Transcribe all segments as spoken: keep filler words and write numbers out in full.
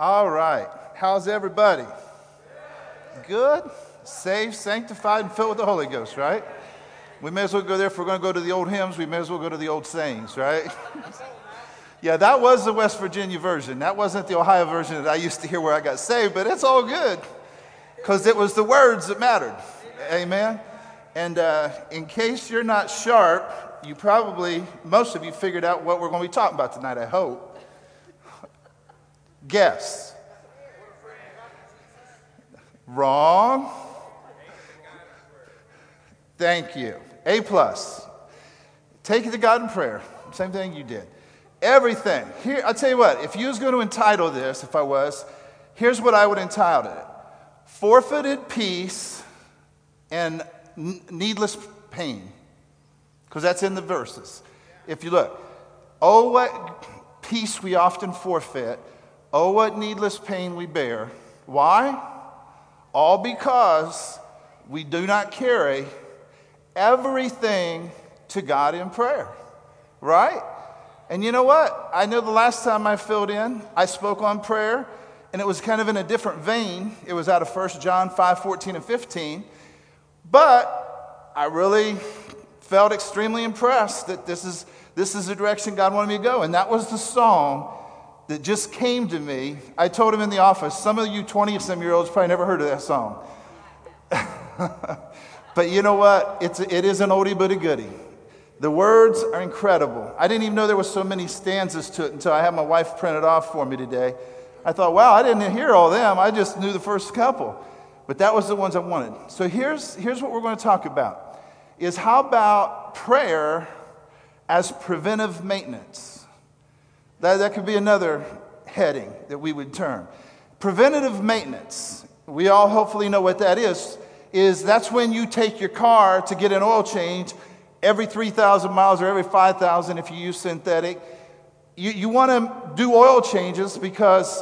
All right. How's everybody? Good. Saved, sanctified, and filled with the Holy Ghost, right? We may as well go there. If we're going to go to the old hymns, we may as well go to the old sayings, right? Yeah, that was the West Virginia version. That wasn't the Ohio version that I used to hear where I got saved, but it's all good because it was the words that mattered. Amen. And uh, in case you're not sharp, you probably, most of you figured out what we're going to be talking about tonight, I hope. Guess. Wrong. Thank you. A plus. Take it to God in prayer. Same thing you did. Everything. Here, I'll tell you what, if you was going to entitle this, if I was, here's what I would entitle it. Forfeited peace and needless pain. Because that's in the verses. If you look, oh, what peace we often forfeit. Oh, what needless pain we bear. Why? All because we do not carry everything to God in prayer, right? And you know what? I know the last time I filled in, I spoke on prayer, and it was kind of in a different vein. It was out of First John five, fourteen, and fifteen. But I really felt extremely impressed that this is, this is the direction God wanted me to go. And that was the song that just came to me. I told him in the office, some of you twenty-some-year-olds probably never heard of that song. But you know what? It's a, it is an oldie but a goodie. The words are incredible. I didn't even know there were so many stanzas to it until I had my wife print it off for me today. I thought, wow, I didn't hear all them. I just knew the first couple. But that was the ones I wanted. So here's, here's what we're going to talk about, is how about prayer as preventive maintenance? That, that could be another heading that we would term. Preventative maintenance. We all hopefully know what that is. Is that's when you take your car to get an oil change every three thousand miles or every five thousand if you use synthetic. You, you want to do oil changes because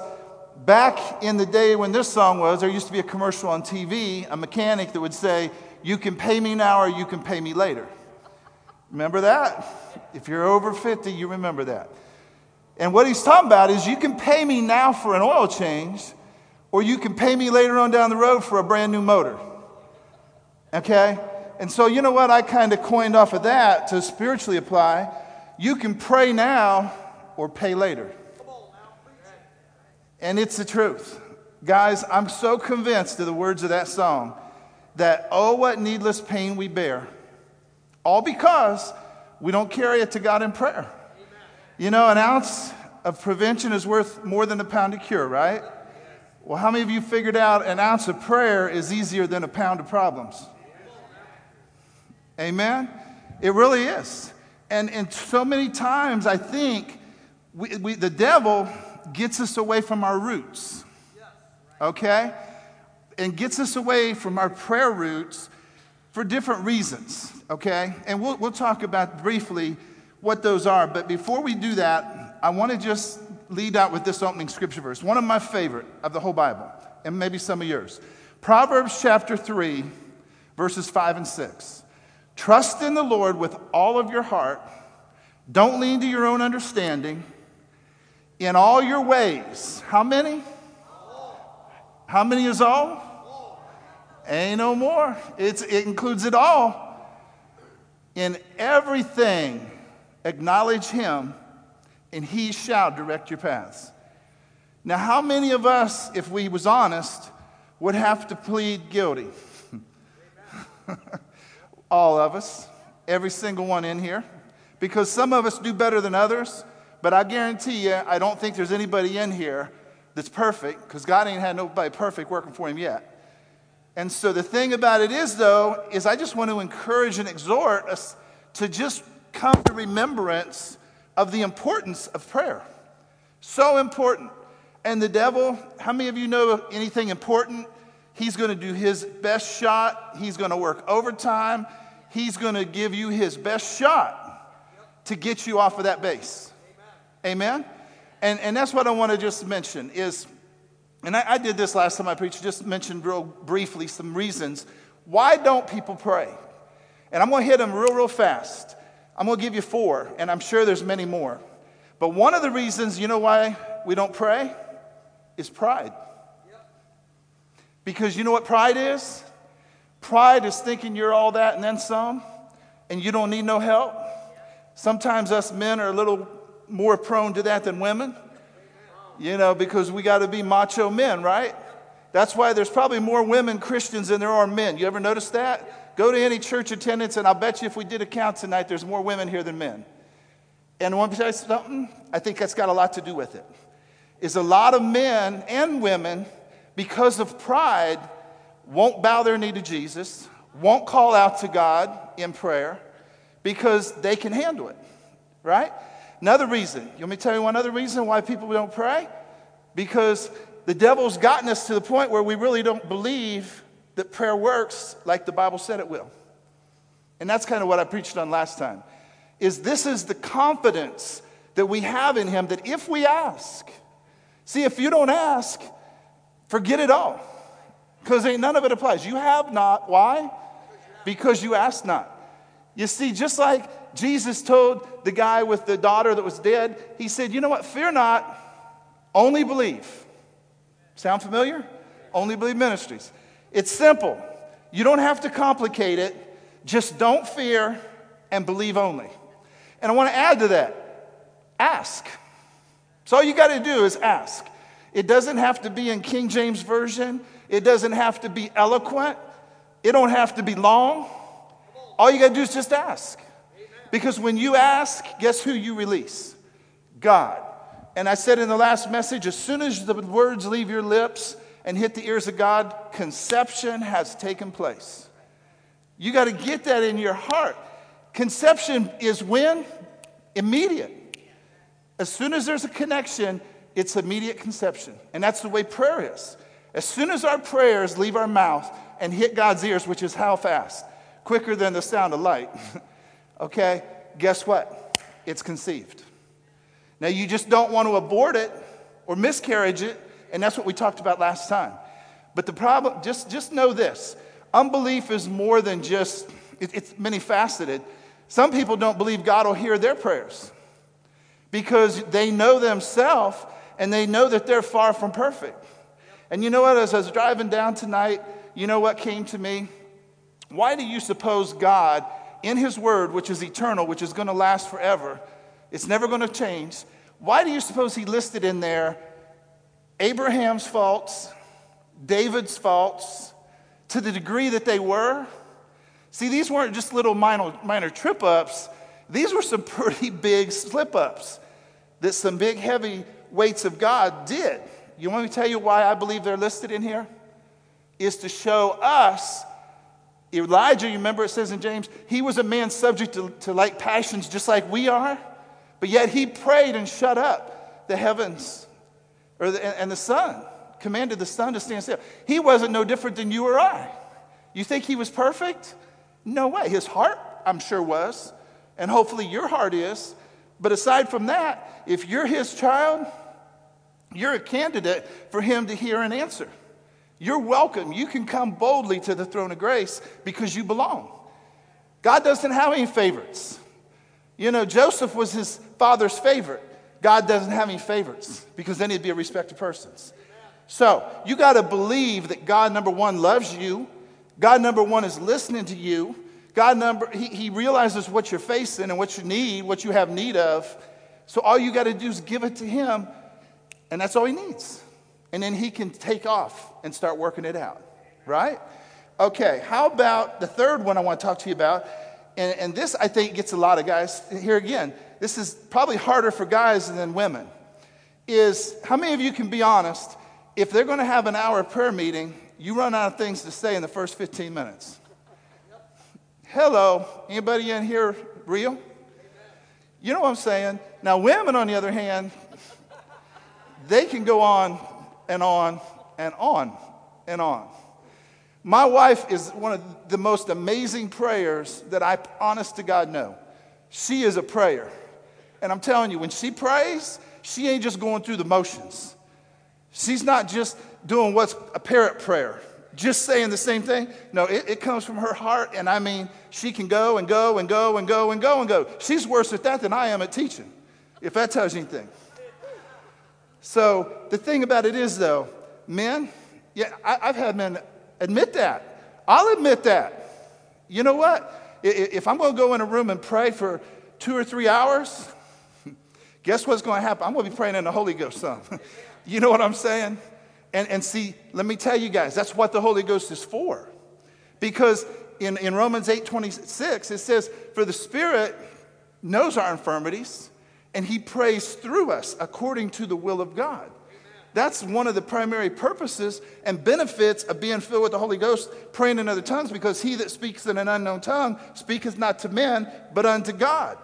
back in the day when this song was, there used to be a commercial on T V, a mechanic that would say, you can pay me now or you can pay me later. Remember that? If you're over fifty, you remember that. And what he's talking about is you can pay me now for an oil change or you can pay me later on down the road for a brand new motor. Okay? And so, you know what? I kind of coined off of that to spiritually apply. You can pray now or pay later. And it's the truth. Guys, I'm so convinced of the words of that song that, oh, what needless pain we bear. All because we don't carry it to God in prayer. You know, an ounce of prevention is worth more than a pound of cure, right? Well, how many of you figured out an ounce of prayer is easier than a pound of problems? Amen? It really is. And, and so many times, I think, we, we, the devil gets us away from our roots, okay? And gets us away from our prayer roots for different reasons, okay? And we'll, we'll talk about briefly what those are. But before we do that, I want to just lead out with this opening scripture verse, one of my favorite of the whole Bible, and maybe some of yours. Proverbs chapter three, verses five and six. Trust in the Lord with all of your heart. Don't lean to your own understanding. In all your ways. How many? How many is all? Ain't no more. It's, it includes it all. In everything, acknowledge him, and he shall direct your paths. Now, how many of us, if we was honest, would have to plead guilty? All of us, every single one in here, because some of us do better than others, but I guarantee you, I don't think there's anybody in here that's perfect, because God ain't had nobody perfect working for him yet. And so the thing about it is, though, is I just want to encourage and exhort us to just come to remembrance of the importance of prayer. So important. And the devil, how many of you know anything important? He's going to do his best shot. He's going to work overtime. He's going to give you his best shot to get you off of that base. Amen? Amen? And and that's what I want to just mention is, and I, I did this last time I preached, just mentioned real briefly some reasons. Why don't people pray? And I'm going to hit them real, real fast. I'm going to give you four, and I'm sure there's many more. But one of the reasons, you know why we don't pray? is pride. Because you know what pride is? Pride is thinking you're all that and then some, and you don't need no help. Sometimes us men are a little more prone to that than women, you know, because we got to be macho men, right? That's why there's probably more women Christians than there are men. You ever notice that? Go to any church attendance, and I'll bet you if we did a count tonight, there's more women here than men. And want to tell you something? I think that's got a lot to do with it. Is a lot of men and women, because of pride, won't bow their knee to Jesus, won't call out to God in prayer, because they can handle it, right? Another reason. Let me tell you one other reason why people don't pray. Because the devil's gotten us to the point where we really don't believe that prayer works like the Bible said it will. And that's kind of what I preached on last time. Is this is the confidence that we have in him that if we ask, see, if you don't ask, forget it all. Because ain't none of it applies. You have not. Why? Because you ask not. You see, just like Jesus told the guy with the daughter that was dead, he said, you know what? Fear not, only believe. Sound familiar? Only Believe Ministries. It's simple. You don't have to complicate it. Just don't fear and believe only. And I want to add to that, ask. So all you got to do is ask. It doesn't have to be in King James Version. It doesn't have to be eloquent. It don't have to be long. All you got to do is just ask. Because when you ask, guess who you release? God. And I said in the last message, as soon as the words leave your lips and hit the ears of God, conception has taken place. You got to get that in your heart. Conception is when? Immediate. As soon as there's a connection, it's immediate conception. And that's the way prayer is. As soon as our prayers leave our mouth and hit God's ears, which is how fast? Quicker than the sound of light. Okay, guess what? It's conceived. Now, you just don't want to abort it or miscarriage it, and that's what we talked about last time. But the problem, just, just know this, unbelief is more than just, it, it's many-faceted. Some people don't believe God will hear their prayers because they know themselves and they know that they're far from perfect. And you know what, as I was driving down tonight, you know what came to me? Why do you suppose God, in his word, which is eternal, which is going to last forever, it's never going to change. Why do you suppose he listed in there Abraham's faults, David's faults, to the degree that they were? See, these weren't just little minor, minor trip-ups. These were some pretty big slip-ups that some big heavy weights of God did. You want me to tell you why I believe they're listed in here? Is to show us Elijah, you remember it says in James, he was a man subject to, to like passions just like we are. But yet he prayed and shut up the heavens or the, and the sun, commanded the sun to stand still. He wasn't no different than you or I. You think he was perfect? No way. His heart, I'm sure, was. And hopefully your heart is. But aside from that, if you're his child, you're a candidate for him to hear and answer. You're welcome. You can come boldly to the throne of grace because you belong. God doesn't have any favorites. You know, Joseph was his father's favorite. God doesn't have any favorites because then he'd be a respecter of persons. So you got to believe that God, number one, loves you. God, number one, is listening to you. God, number, he, he realizes what you're facing and what you need, what you have need of. So all you got to do is give it to him, and that's all he needs. And then he can take off and start working it out, right? Okay, how about the third one I want to talk to you about? And, and this, I think, gets a lot of guys. Here again, this is probably harder for guys than women. Is how many of you can be honest? If they're going to have an hour prayer meeting, you run out of things to say in the first fifteen minutes. Hello, anybody in here real? You know what I'm saying? Now, women, on the other hand, they can go on and on and on and on. My wife is one of the most amazing prayers that I, honest to God, know. She is a prayer. And I'm telling you, when she prays, she ain't just going through the motions. She's not just doing what's a parrot prayer, just saying the same thing. No, it, it comes from her heart. And I mean, she can go and go and go and go and go and go. She's worse at that than I am at teaching, if that tells you anything. So the thing about it is, though, men, yeah, I, I've had men admit that. I'll admit that. You know what? If I'm going to go in a room and pray for two or three hours, guess what's going to happen? I'm going to be praying in the Holy Ghost some. You know what I'm saying? And, and see, let me tell you guys, that's what the Holy Ghost is for. Because in, in Romans eight twenty-six, it says, for the Spirit knows our infirmities, and he prays through us according to the will of God. Amen. That's one of the primary purposes and benefits of being filled with the Holy Ghost, praying in other tongues, because he that speaks in an unknown tongue speaketh not to men, but unto God.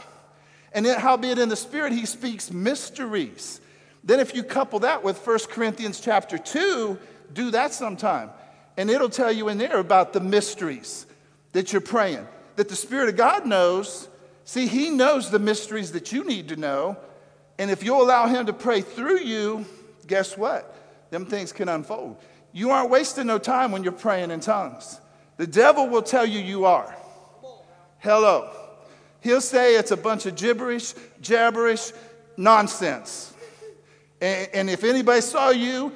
And then, howbeit in the Spirit, he speaks mysteries. Then if you couple that with First Corinthians chapter two, do that sometime. And it'll tell you in there about the mysteries that you're praying, that the Spirit of God knows. See, he knows the mysteries that you need to know. And if you'll allow him to pray through you, guess what? Them things can unfold. You aren't wasting no time when you're praying in tongues. The devil will tell you you are. Hello. He'll say it's a bunch of gibberish, jabberish, nonsense. And, and if anybody saw you,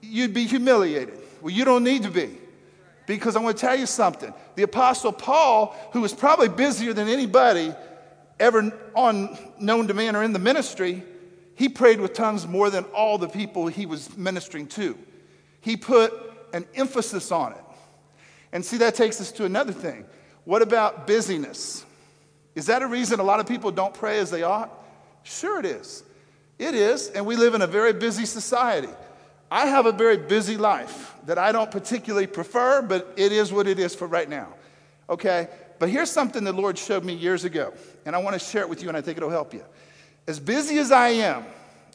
you'd be humiliated. Well, you don't need to be, because I'm going to tell you something. The Apostle Paul, who was probably busier than anybody ever on known to man or in the ministry, he prayed with tongues more than all the people he was ministering to. He put an emphasis on it. And see, that takes us to another thing. What about busyness? Is that a reason a lot of people don't pray as they ought? Sure it is. It is, and we live in a very busy society. I have a very busy life that I don't particularly prefer, but it is what it is for right now, okay? But here's something the Lord showed me years ago, and I want to share it with you, and I think it'll help you. As busy as I am,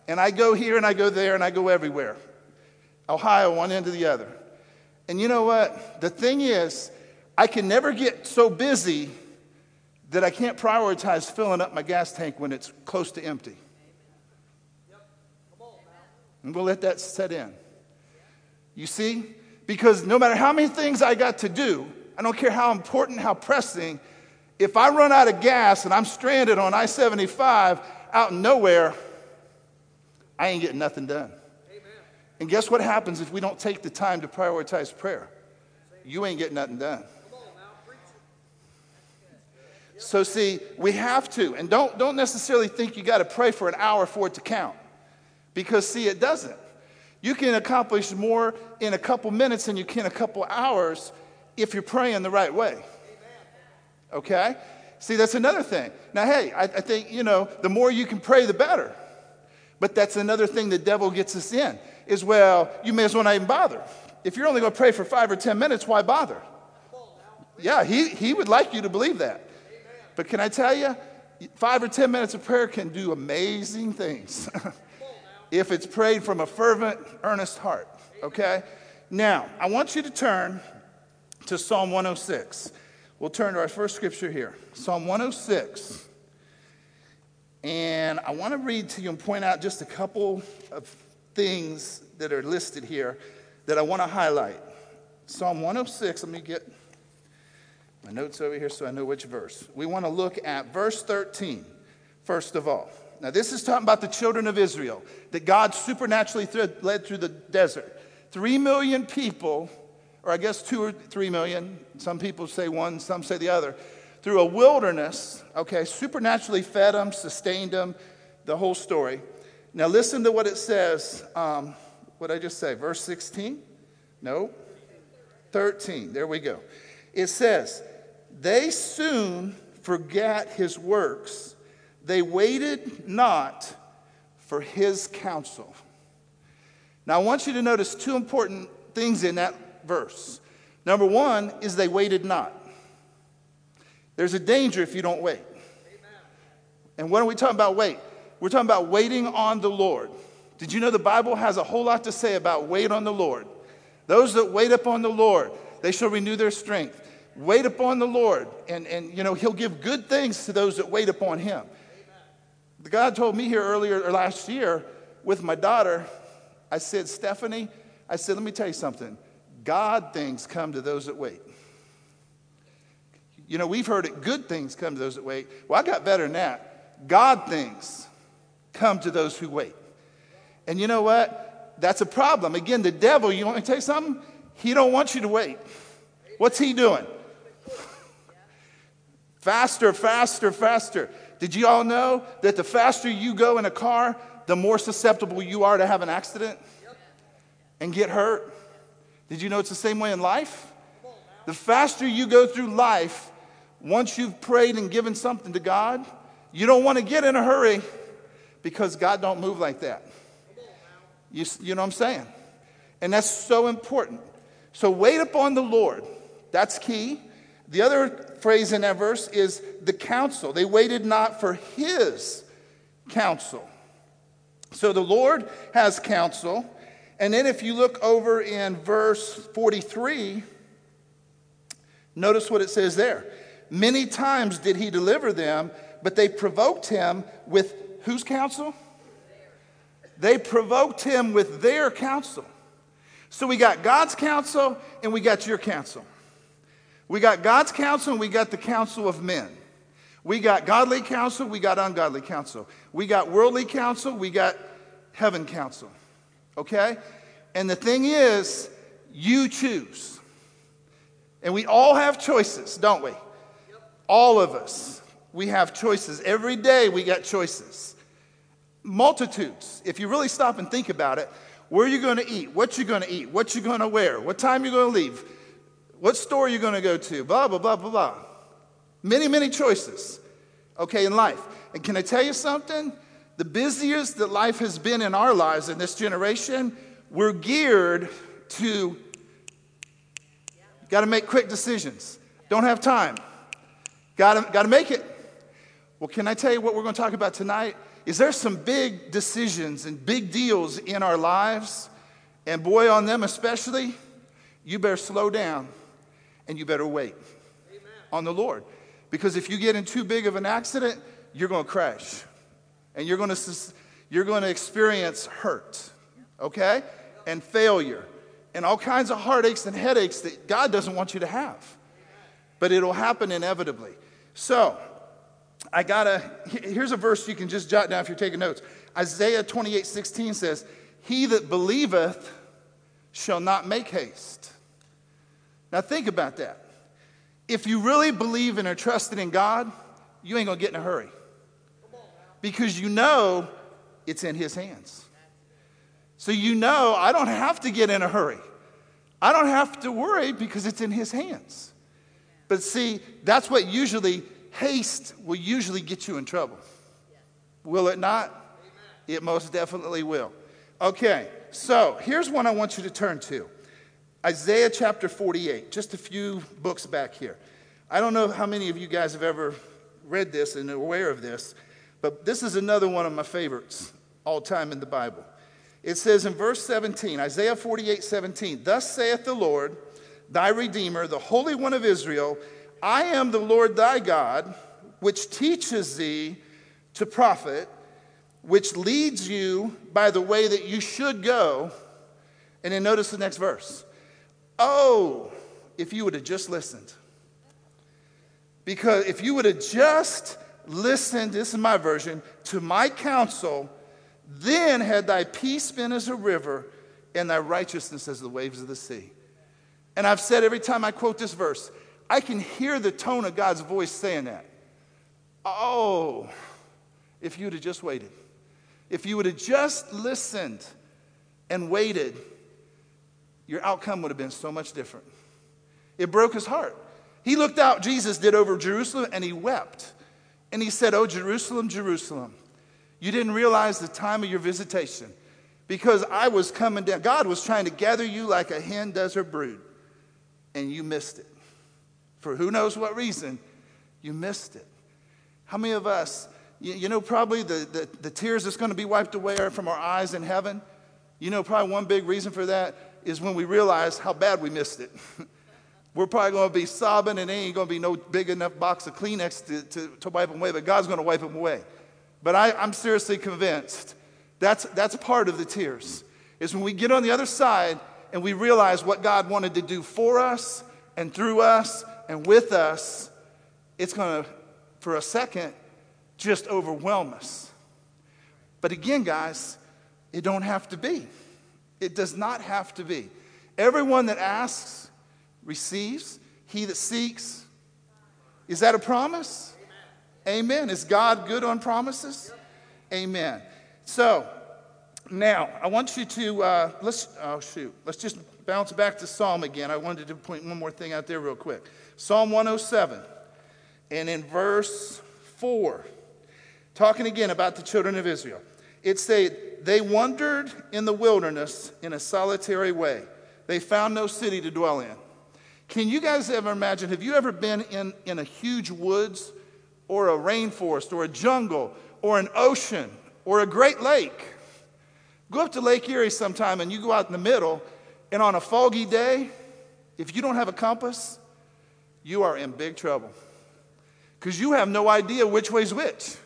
and I go here, and I go there, and I go everywhere, Ohio, one end to the other. And you know what? The thing is, I can never get so busy that I can't prioritize filling up my gas tank when it's close to empty. And we'll let that set in. You see? Because no matter how many things I got to do, I don't care how important, how pressing, if I run out of gas and I'm stranded on I seventy-five out in nowhere, I ain't getting nothing done. Amen. And guess what happens if we don't take the time to prioritize prayer? You ain't getting nothing done. So see, we have to, and don't, don't necessarily think you got to pray for an hour for it to count. Because, see, it doesn't. You can accomplish more in a couple minutes than you can a couple hours if you're praying the right way. Okay? See, that's another thing. Now, hey, I, I think, you know, the more you can pray, the better. But that's another thing the devil gets us in is, well, you may as well not even bother. If you're only going to pray for five or ten minutes, why bother? Yeah, he, he would like you to believe that. But can I tell you, five or ten minutes of prayer can do amazing things. If it's prayed from a fervent, earnest heart, okay? Now, I want you to turn to Psalm one oh six. We'll turn to our first scripture here, Psalm one oh six. And I want to read to you and point out just a couple of things that are listed here that I want to highlight. Psalm one oh six, let me get my notes over here so I know which verse. We want to look at verse thirteen, first of all. Now, this is talking about the children of Israel, that God supernaturally th- led through the desert. Three million people, or I guess two or three million, some people say one, some say the other, through a wilderness, okay, supernaturally fed them, sustained them, the whole story. Now, listen to what it says, um, what did I just say, verse sixteen? No, thirteen, there we go. It says, they soon forgot his works. They waited not for his counsel. Now, I want you to notice two important things in that verse. Number one is they waited not. There's a danger if you don't wait. Amen. And what are we talking about wait? We're talking about waiting on the Lord. Did you know the Bible has a whole lot to say about wait on the Lord? Those that wait upon the Lord, they shall renew their strength. Wait upon the Lord, and, and you know, he'll give good things to those that wait upon him. God told me here earlier or last year with my daughter, I said, Stephanie, I said, let me tell you something. God things come to those that wait. You know, we've heard it, good things come to those that wait. Well, I got better than that. God things come to those who wait. And you know what? That's a problem. Again, the devil, you want me to tell you something? He don't want you to wait. What's he doing? Faster, faster, faster. Did you all know that the faster you go in a car, the more susceptible you are to have an accident and get hurt? Did you know it's the same way in life? The faster you go through life, once you've prayed and given something to God, you don't want to get in a hurry because God don't move like that. You, you know what I'm saying? And that's so important. So wait upon the Lord. That's key. The other phrase in that verse is the counsel. They waited not for his counsel. So the Lord has counsel. And then if you look over in verse forty-three, notice what it says there. Many times did he deliver them, but they provoked him with whose counsel? They provoked him with their counsel. So we got God's counsel and we got your counsel. We got God's counsel and we got the counsel of men. We got godly counsel, we got ungodly counsel. We got worldly counsel, we got heaven counsel. Okay? And the thing is, you choose. And we all have choices, don't we? All of us, we have choices. Every day we got choices. Multitudes. If you really stop and think about it, where you're going to eat, what you're going to eat, what you're going to wear, what time you're going to leave, what store you're going to go to, blah, blah, blah, blah, blah. Many, many choices, okay, in life. And can I tell you something? The busiest that life has been in our lives in this generation, we're geared to got to make quick decisions. Don't have time. Got to, got to make it. Well, can I tell you what we're going to talk about tonight? Is there some big decisions and big deals in our lives? And boy, on them especially, you better slow down and you better wait Amen. On the Lord. Because if you get in too big of an accident, you're going to crash. And you're going to, you're going to experience hurt, okay? And failure and all kinds of heartaches and headaches that God doesn't want you to have. But it'll happen inevitably. So, I gotta, here's a verse you can just jot down if you're taking notes. Isaiah twenty-eight sixteen says, he that believeth shall not make haste. Now think about that. If you really believe and are trusting in God, you ain't gonna get in a hurry. Because you know it's in his hands. So you know I don't have to get in a hurry. I don't have to worry because it's in his hands. But see, that's what usually, haste will usually get you in trouble. Will it not? Amen. It most definitely will. Okay, so here's one I want you to turn to. Isaiah chapter forty-eight, just a few books back here. I don't know how many of you guys have ever read this and are aware of this, but this is another one of my favorites all time in the Bible. It says in verse seventeen, Isaiah forty-eight seventeen, thus saith the Lord, thy Redeemer, the Holy One of Israel, I am the Lord thy God, which teaches thee to profit, which leads you by the way that you should go. And then notice the next verse. Oh, if you would have just listened. Because if you would have just listened, this is my version, to my counsel, then had thy peace been as a river and thy righteousness as the waves of the sea. And I've said every time I quote this verse, I can hear the tone of God's voice saying that. Oh, if you would have just waited. If you would have just listened and waited, your outcome would have been so much different. It broke his heart. He looked out, Jesus did, over Jerusalem, and he wept. And he said, oh, Jerusalem, Jerusalem, you didn't realize the time of your visitation because I was coming down. God was trying to gather you like a hen does her brood, and you missed it. For who knows what reason, you missed it. How many of us, you, you know probably the, the, the tears that's going to be wiped away are from our eyes in heaven? You know probably one big reason for that is when we realize how bad we missed it. We're probably going to be sobbing and there ain't going to be no big enough box of Kleenex to, to, to wipe them away, but God's going to wipe them away. But I, I'm seriously convinced that's, that's part of the tears is when we get on the other side and we realize what God wanted to do for us and through us and with us, it's going to, for a second, just overwhelm us. But again, guys, It don't have to be. It does not have to be. Everyone that asks receives. He that seeks. Is that a promise? Amen. Amen. Is God good on promises? Yep. Amen. So now I want you to uh, let's oh shoot let's just bounce back to Psalm again. I wanted to point one more thing out there real quick. Psalm one oh seven, and in verse four, talking again about the children of Israel. It said, they wandered in the wilderness in a solitary way. They found no city to dwell in. Can you guys ever imagine, have you ever been in, in a huge woods or a rainforest or a jungle or an ocean or a great lake? Go up to Lake Erie sometime and you go out in the middle, and on a foggy day, if you don't have a compass, you are in big trouble because you have no idea which way's which.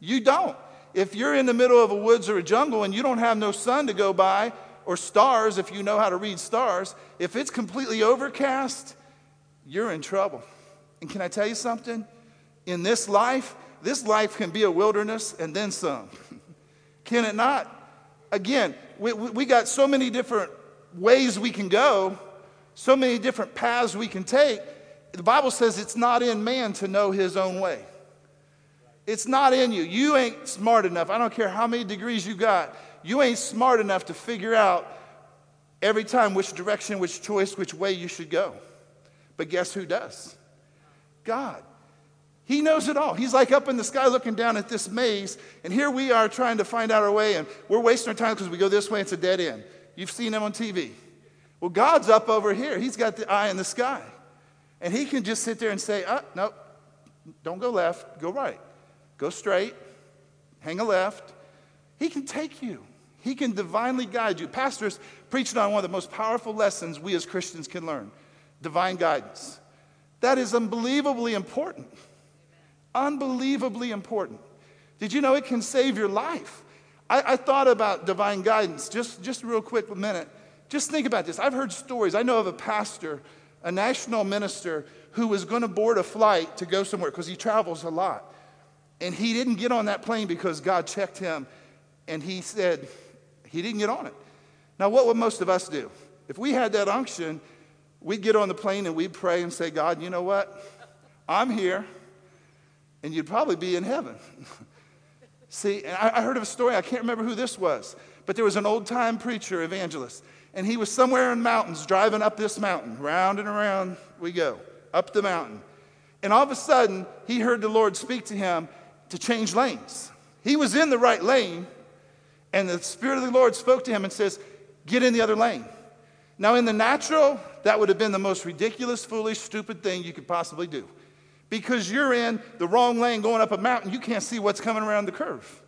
You don't. If you're in the middle of a woods or a jungle and you don't have no sun to go by, or stars, if you know how to read stars, if it's completely overcast, you're in trouble. And can I tell you something? In this life, this life can be a wilderness and then some. Can it not? Again, we, we got so many different ways we can go, so many different paths we can take. The Bible says it's not in man to know his own way. It's not in you. You ain't smart enough. I don't care how many degrees you got. You ain't smart enough to figure out every time which direction, which choice, which way you should go. But guess who does? God. He knows it all. He's like up in the sky looking down at this maze, and here we are trying to find out our way, and we're wasting our time because we go this way, it's a dead end. You've seen him on T V. Well, God's up over here. He's got the eye in the sky. And he can just sit there and say, oh, no, don't go left, go right. Go straight, hang a left. He can take you. He can divinely guide you. Pastors preached on one of the most powerful lessons we as Christians can learn, divine guidance. That is unbelievably important. Unbelievably important. Did you know it can save your life? I, I thought about divine guidance, just, just real quick a minute. Just think about this. I've heard stories. I know of a pastor, a national minister, who was going to board a flight to go somewhere because he travels a lot. And he didn't get on that plane because God checked him, and he said he didn't get on it. Now, what would most of us do? If we had that unction, we'd get on the plane and we'd pray and say, God, you know what? I'm here, and you'd probably be in heaven. See, and I, I heard of a story. I can't remember who this was, but there was an old-time preacher, evangelist, and he was somewhere in mountains driving up this mountain. Round and around we go, up the mountain. And all of a sudden, he heard the Lord speak to him to change lanes. He was in the right lane, and the Spirit of the Lord spoke to him and says, get in the other lane. Now, in the natural, that would have been the most ridiculous, foolish, stupid thing you could possibly do, because you're in the wrong lane going up a mountain. You can't see what's coming around the curve.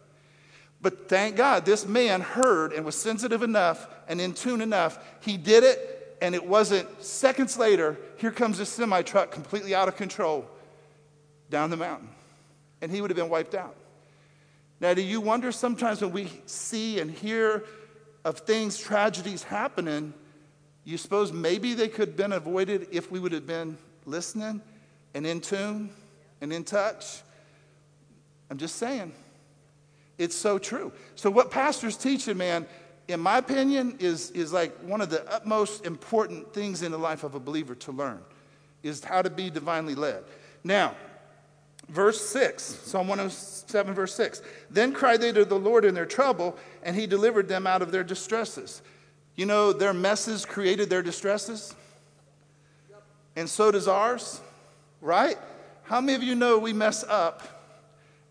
But thank God, this man heard and was sensitive enough and in tune enough. He did it, and it wasn't seconds later, here comes this semi-truck completely out of control down the mountain. And he would have been wiped out. Now, do you wonder sometimes when we see and hear of things, tragedies happening, you suppose maybe they could have been avoided if we would have been listening and in tune and in touch? I'm just saying. It's so true. So what pastor's teaching, man, in my opinion, is, is like one of the utmost important things in the life of a believer to learn, is how to be divinely led. Now, verse six, Psalm one oh seven, verse six. Then cried they to the Lord in their trouble, and he delivered them out of their distresses. You know, their messes created their distresses, and so does ours, right? How many of you know we mess up,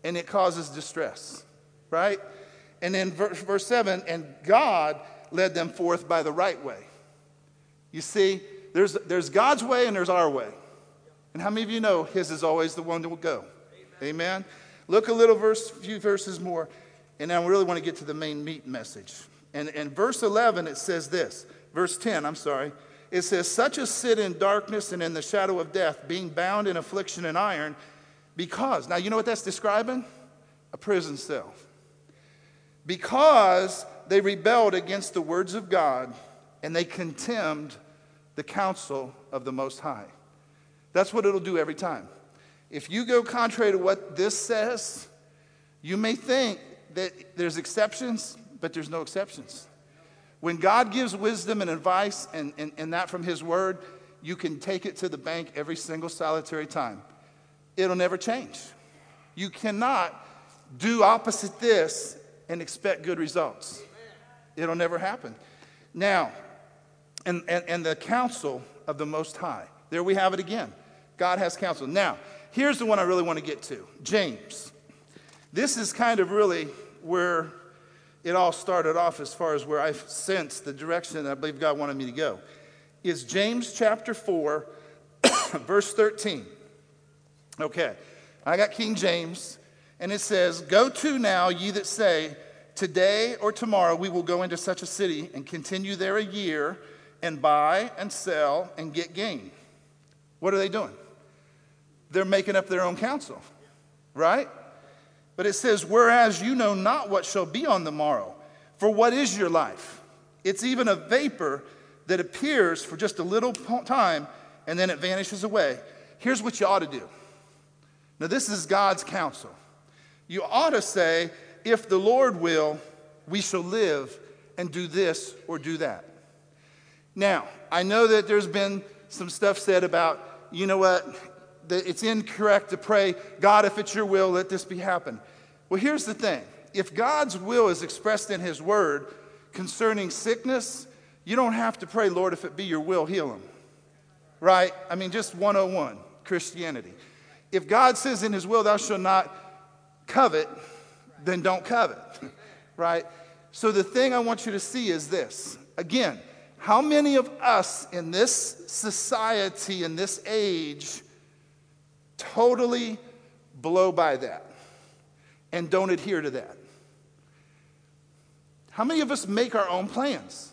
and it causes distress, right? And then verse, verse seven, and God led them forth by the right way. You see, there's, there's God's way and there's our way. And how many of you know his is always the one that will go? Amen. Amen. Look a little verse, few verses more, and I really want to get to the main meat message. And in verse eleven, it says this. Verse ten, I'm sorry. It says, such as sit in darkness and in the shadow of death, being bound in affliction and iron, because. Now, you know what that's describing? A prison cell. Because they rebelled against the words of God, and they contemned the counsel of the Most High. That's what it'll do every time. If you go contrary to what this says, you may think that there's exceptions, but there's no exceptions. When God gives wisdom and advice and, and, and that from his word, you can take it to the bank every single solitary time. It'll never change. You cannot do opposite this and expect good results. It'll never happen. Now, and, and, and the counsel of the Most High. There we have it again. God has counsel. Now, here's the one I really want to get to. James. This is kind of really where it all started off as far as where I sensed the direction that I believe God wanted me to go. Is James chapter four, verse thirteen. Okay, I got King James, and it says, "Go to now, ye that say, today or tomorrow we will go into such a city and continue there a year and buy and sell and get gain." What are they doing? They're making up their own counsel, right? But it says, "Whereas you know not what shall be on the morrow, for what is your life? It's even a vapor that appears for just a little time, and then it vanishes away." Here's what you ought to do. Now, this is God's counsel. You ought to say, if the Lord will, we shall live and do this or do that. Now, I know that there's been some stuff said about, you know what, it's incorrect to pray, "God, if it's your will, let this be happen." Well, here's the thing. If God's will is expressed in his word concerning sickness, you don't have to pray, "Lord, if it be your will, heal him." Right? I mean, just one oh one Christianity. If God says in his will, "Thou shalt not covet," then don't covet. Right? So the thing I want you to see is this. Again, how many of us in this society, in this age, totally blow by that and don't adhere to that? How many of us make our own plans?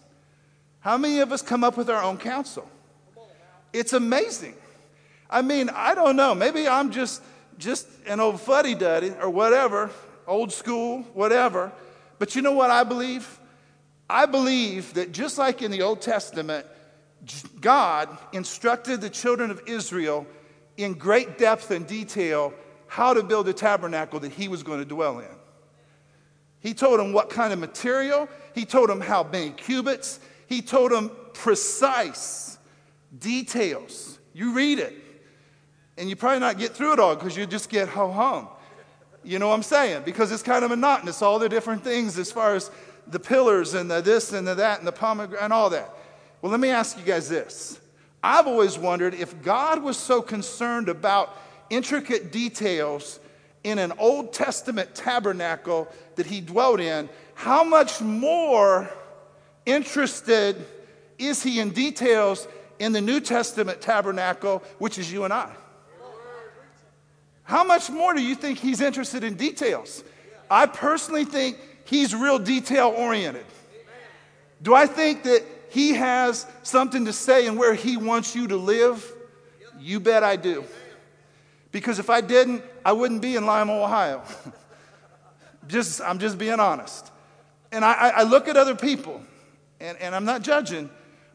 How many of us come up with our own counsel? It's amazing. I mean, I don't know. Maybe I'm just just an old fuddy-duddy or whatever, old school, whatever. But you know what I believe? I believe that just like in the Old Testament, God instructed the children of Israel in great depth and detail how to build a tabernacle that he was going to dwell in. He told them what kind of material. He told them how many cubits. He told them precise details. You read it, and you probably not get through it all because you just get ho-hum. You know what I'm saying? Because it's kind of monotonous, all the different things as far as the pillars and the this and the that and the pomegranate and all that. Well, let me ask you guys this. I've always wondered if God was so concerned about intricate details in an Old Testament tabernacle that he dwelt in, how much more interested is he in details in the New Testament tabernacle, which is you and I? How much more do you think he's interested in details? I personally think he's real detail-oriented. Do I think that he has something to say in where he wants you to live? You bet I do. Because if I didn't, I wouldn't be in Lima, Ohio. just, I'm just being honest. And I, I look at other people, and, and I'm not judging,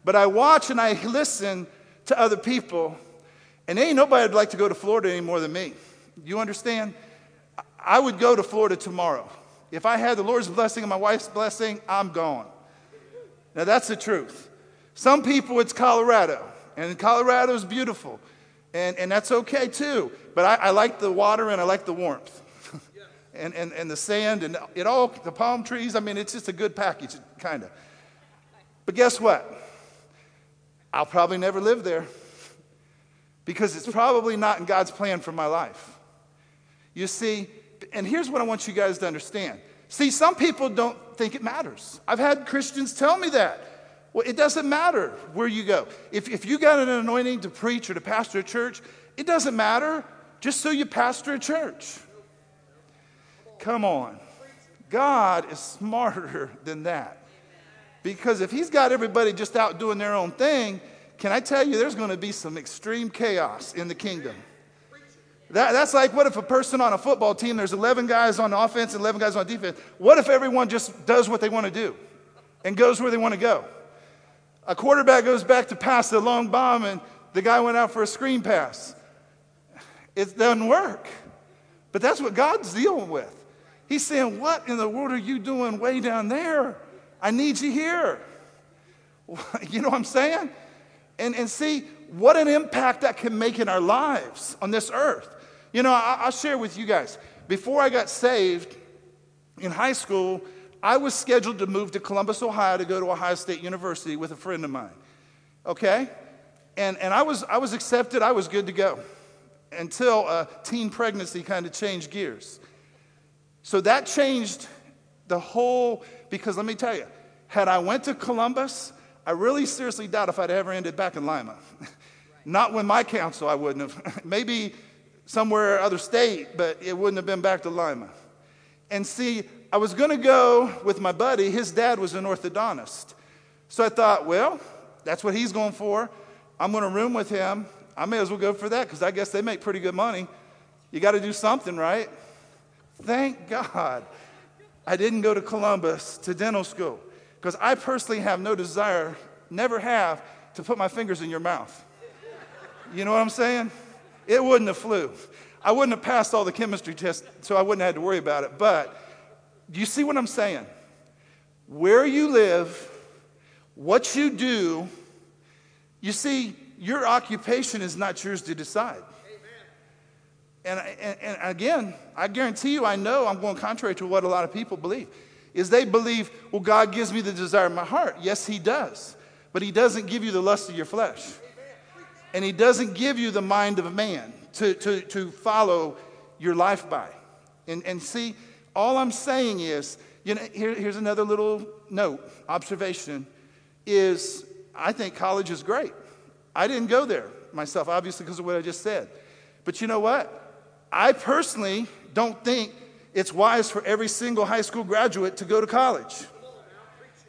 but I watch and I listen to other people, and ain't nobody would like to go to Florida any more than me. You understand? I would go to Florida tomorrow. If I had the Lord's blessing and my wife's blessing, I'm gone. Now, that's the truth. Some people, it's Colorado, and Colorado is beautiful, and, and that's okay, too. But I, I like the water, and I like the warmth, and, and, and the sand, and it all, the palm trees. I mean, it's just a good package, kind of. But guess what? I'll probably never live there because it's probably not in God's plan for my life. You see, and here's what I want you guys to understand. See, some people don't think it matters. I've had Christians tell me that. Well, it doesn't matter where you go. If, if you got an anointing to preach or to pastor a church, it doesn't matter. Just so you pastor a church. Come on. God is smarter than that. Because if he's got everybody just out doing their own thing, can I tell you there's going to be some extreme chaos in the kingdom. That, that's like, what if a person on a football team, there's eleven guys on offense and eleven guys on defense. What if everyone just does what they want to do and goes where they want to go? A quarterback goes back to pass the long bomb, and the guy went out for a screen pass. It doesn't work. But that's what God's dealing with. He's saying, what in the world are you doing way down there? I need you here. You know what I'm saying? And, and see, what an impact that can make in our lives on this earth. You know, I, I'll share with you guys. Before I got saved in high school, I was scheduled to move to Columbus, Ohio to go to Ohio State University with a friend of mine, okay? And, and I was I was accepted. I was good to go until uh, teen pregnancy kind of changed gears. So that changed the whole, because let me tell you, had I went to Columbus, I really seriously doubt if I'd ever ended back in Lima. Not with my counsel, I wouldn't have. Maybe somewhere other state, but it wouldn't have been back to Lima. And see, I was going to go with my buddy. His dad was an orthodontist. So I thought, well, that's what he's going for. I'm going to room with him. I may as well go for that because I guess they make pretty good money. You got to do something, right? Thank God I didn't go to Columbus to dental school, because I personally have no desire, never have, to put my fingers in your mouth. You know what I'm saying? It wouldn't have flew. I wouldn't have passed all the chemistry tests, so I wouldn't have had to worry about it. But you see what I'm saying? Where you live, what you do, you see, your occupation is not yours to decide. And, and, and again, I guarantee you, I know I'm going contrary to what a lot of people believe. Is they believe, well, God gives me the desire of my heart. Yes, he does. But he doesn't give you the lust of your flesh. And he doesn't give you the mind of a man to, to, to follow your life by. And, and see, all I'm saying is, you know, here, here's another little note, observation, is I think college is great. I didn't go there myself, obviously, because of what I just said. But you know what? I personally don't think it's wise for every single high school graduate to go to college,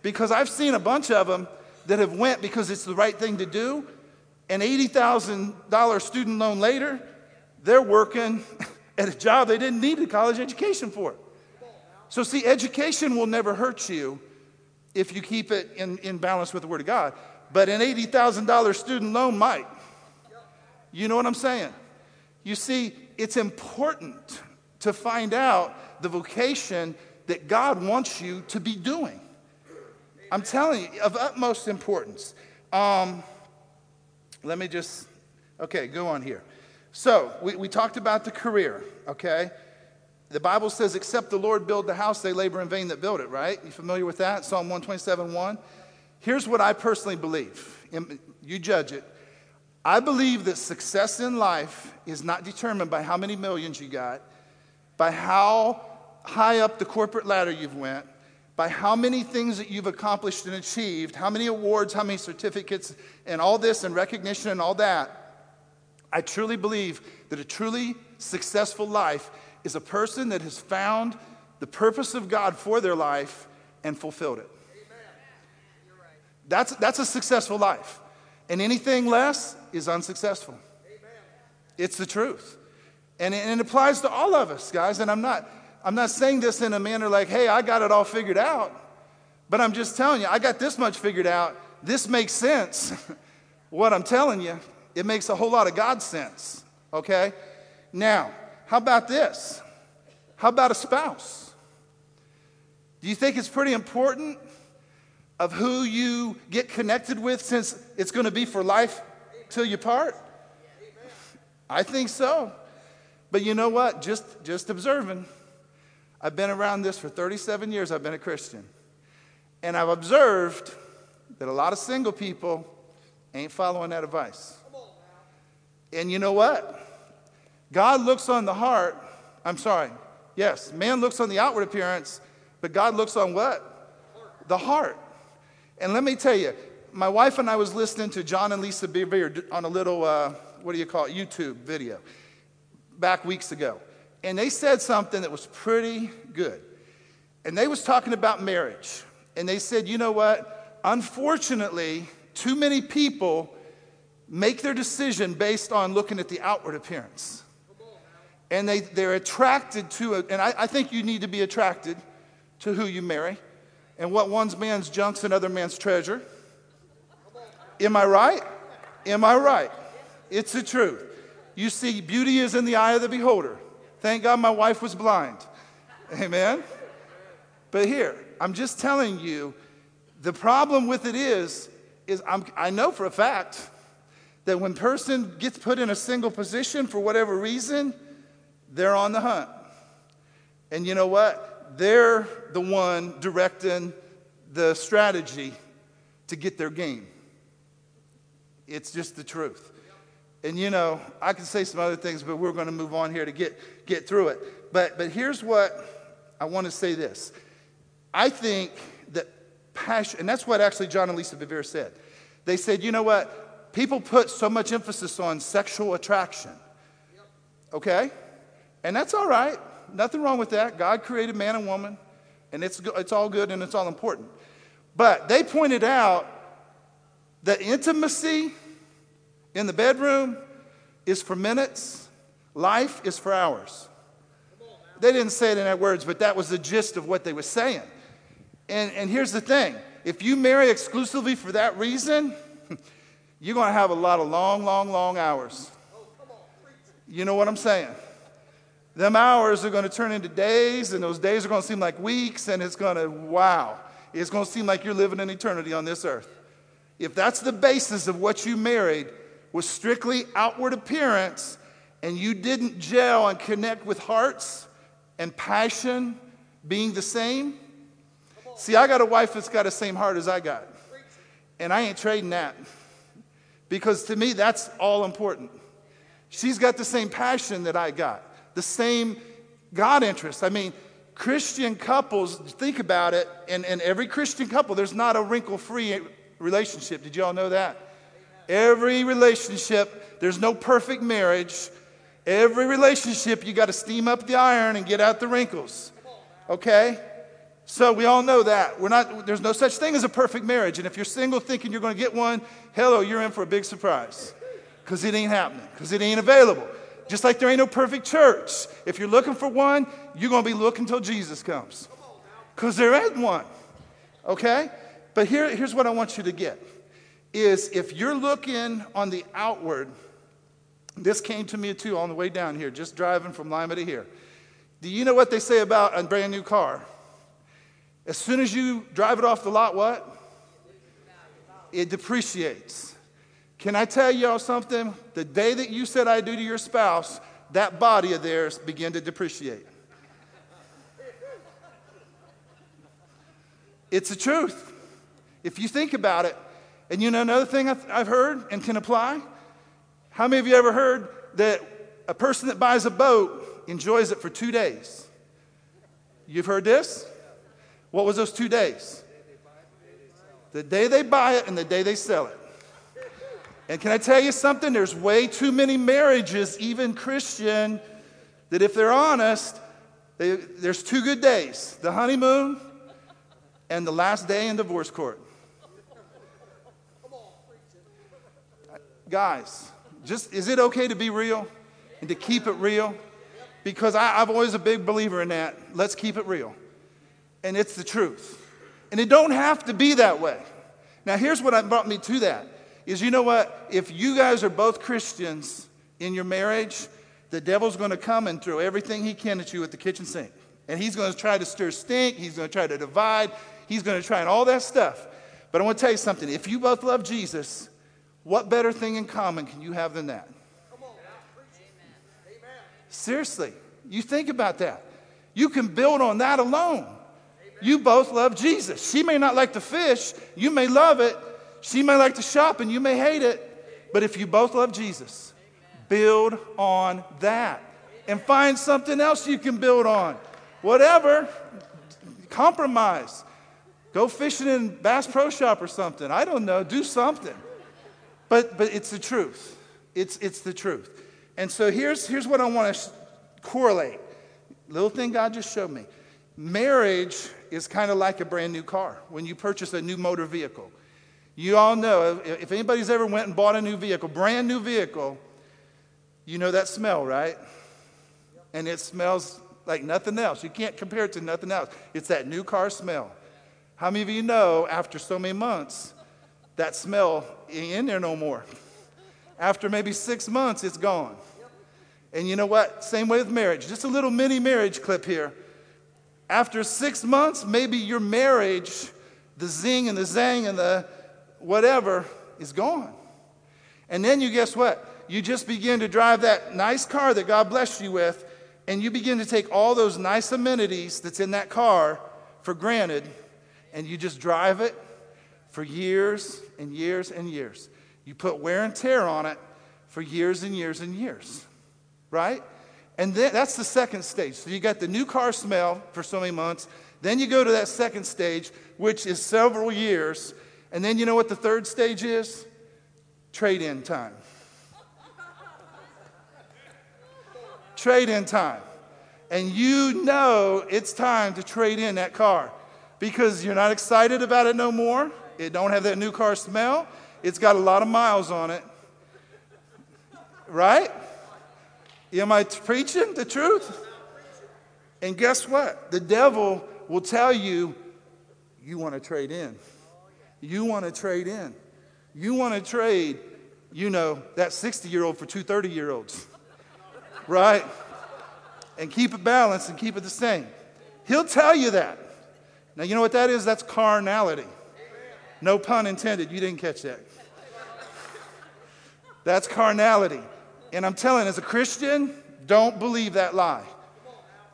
because I've seen a bunch of them that have went because it's the right thing to do, and eighty thousand dollars student loan later, they're working at a job they didn't need a college education for. So see, education will never hurt you if you keep it in, in balance with the Word of God, but an eighty thousand dollars student loan might. You know what I'm saying? You see, it's important to find out the vocation that God wants you to be doing. I'm telling you, of utmost importance. Um, let me just, okay, go on here. So, we, we talked about the career, okay? The Bible says, except the Lord build the house, they labor in vain that build it, right? You familiar with that? Psalm one twenty-seven, one. Here's what I personally believe. You judge it. I believe that success in life is not determined by how many millions you got, by how high up the corporate ladder you've went, by how many things that you've accomplished and achieved, how many awards, how many certificates, and all this, and recognition and all that. I truly believe that a truly successful life is a person that has found the purpose of God for their life and fulfilled it. Amen. You're right. That's, that's a successful life. And anything less is unsuccessful. Amen. It's the truth. And it, and it applies to all of us, guys. And I'm not I'm not saying this in a manner like, hey, I got it all figured out. But I'm just telling you, I got this much figured out. This makes sense. What I'm telling you, it makes a whole lot of God sense. Okay? Now, how about this? How about a spouse? Do you think it's pretty important of who you get connected with, since it's going to be for life till you part? I think so. But you know what? Just, just observing. I've been around this for thirty-seven years. I've been a Christian. And I've observed that a lot of single people ain't following that advice. And you know what? God looks on the heart. I'm sorry. Yes, man looks on the outward appearance, but God looks on what? The heart. And let me tell you, my wife and I was listening to John and Lisa Bevere on a little, uh, what do you call it, YouTube video back weeks ago. And they said something that was pretty good. And they was talking about marriage. And they said, you know what? Unfortunately, too many people make their decision based on looking at the outward appearance. And they, they're attracted to it. And I, I think you need to be attracted to who you marry. And what one's man's junk's another man's treasure. Am I right? Am I right? It's the truth. You see, beauty is in the eye of the beholder. Thank God my wife was blind. Amen? But here, I'm just telling you, the problem with it is, is I'm, I know for a fact that when person gets put in a single position for whatever reason, they're on the hunt. And you know what? They're the one directing the strategy to get their game. It's just the truth. And you know, I can say some other things, but we're going to move on here to get, get through it. But, but here's what I want to say this. I think that passion, and that's what actually John and Lisa Bevere said. They said, you know what? People put so much emphasis on sexual attraction. Okay? And that's all right. Nothing wrong with that. God created man and woman, and it's, it's all good and it's all important. But they pointed out that intimacy in the bedroom is for minutes. Life is for hours. They didn't say it in their words, but that was the gist of what they were saying. And, and here's the thing. If you marry exclusively for that reason, you're going to have a lot of long, long, long hours. You know what I'm saying? Them hours are going to turn into days, and those days are going to seem like weeks, and it's going to, wow. It's going to seem like you're living in eternity on this earth. If that's the basis of what you married, was strictly outward appearance, and you didn't gel and connect with hearts and passion being the same. See, I got a wife that's got the same heart as I got, and I ain't trading that, because to me, that's all important. She's got the same passion that I got, the same God interest. I mean, Christian couples, think about it, and, and every Christian couple, there's not a wrinkle-free relationship. Did you all know that? Every relationship, there's no perfect marriage. Every relationship, you got to steam up the iron and get out the wrinkles. Okay? So we all know that. We're not. There's no such thing as a perfect marriage. And if you're single thinking you're going to get one, hello, you're in for a big surprise. Because it ain't happening. Because it ain't available. Just like there ain't no perfect church. If you're looking for one, you're going to be looking until Jesus comes. Because there ain't one. Okay? But here, here's what I want you to get. Is if you're looking on the outward, this came to me too on the way down here, just driving from Lima to here. Do you know what they say about a brand new car? As soon as you drive it off the lot, what? It depreciates. Can I tell y'all something? The day that you said I do to your spouse, that body of theirs began to depreciate. It's the truth. If you think about it. And you know another thing I've heard and can apply? How many of you ever heard that a person that buys a boat enjoys it for two days? You've heard this? What was those two days? The day they buy it and the day they sell it. And can I tell you something? There's way too many marriages, even Christian, that if they're honest, they, there's two good days. The honeymoon and the last day in divorce court. Guys, just is it okay to be real and to keep it real? Because I, I've always a big believer in that. Let's keep it real. And it's the truth. And it don't have to be that way. Now, here's what brought me to that is, you know what? If you guys are both Christians in your marriage, the devil's going to come and throw everything he can at you at the kitchen sink. And he's going to try to stir stink. He's going to try to divide. He's going to try and all that stuff. But I want to tell you something. If you both love Jesus, what better thing in common can you have than that? Come on. Amen. Seriously, you think about that. You can build on that alone. Amen. You both love Jesus. She may not like to fish. You may love it. She may like to shop and you may hate it. But if you both love Jesus, amen, build on that. And find something else you can build on. Whatever. Compromise. Go fishing in Bass Pro Shop or something. I don't know. Do something. But but it's the truth. It's it's the truth. And so here's here's what I want to sh- correlate. Little thing God just showed me. Marriage is kind of like a brand new car. When you purchase a new motor vehicle, you all know if, if anybody's ever went and bought a new vehicle, brand new vehicle, you know that smell, right? And it smells like nothing else. You can't compare it to nothing else. It's that new car smell. How many of you know after so many months? That smell ain't in there no more. After maybe six months, it's gone. And you know what? Same way with marriage. Just a little mini marriage clip here. After six months, maybe your marriage, the zing and the zang and the whatever is gone. And then you guess what? You just begin to drive that nice car that God blessed you with, and you begin to take all those nice amenities that's in that car for granted, and you just drive it for years and years and years. You put wear and tear on it for years and years and years, right? And then that's the second stage. So you got the new car smell for so many months. Then you go to that second stage, which is several years. And then you know what the third stage is? Trade-in time. Trade-in time. And you know it's time to trade in that car because you're not excited about it no more. It don't have that new car smell. It's got a lot of miles on it, right? Am I preaching the truth? And guess what? The devil will tell you, you want to trade in. You want to trade in. You want to trade, you know, that sixty-year-old for two thirty-year-olds, right? And keep it balanced and keep it the same. He'll tell you that. Now, you know what that is? That's carnality. No pun intended. You didn't catch that. That's carnality. And I'm telling, as a Christian, don't believe that lie.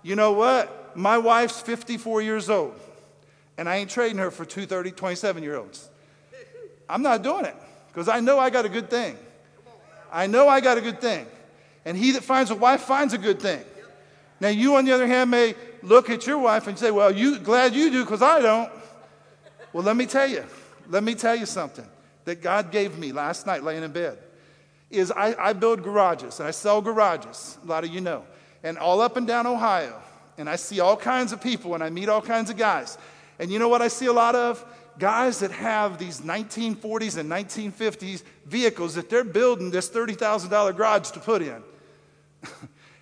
You know what? My wife's fifty-four years old, and I ain't trading her for two thirty, twenty-seven-year-olds. I'm not doing it because I know I got a good thing. I know I got a good thing. And he that finds a wife finds a good thing. Now, you, on the other hand, may look at your wife and say, well, you glad you do because I don't. Well, let me tell you. Let me tell you something that God gave me last night laying in bed. Is I, I build garages, and I sell garages, a lot of you know, and all up and down Ohio. And I see all kinds of people, and I meet all kinds of guys. And you know what I see a lot of? Guys that have these nineteen forties and nineteen fifties vehicles that they're building this thirty thousand dollars garage to put in.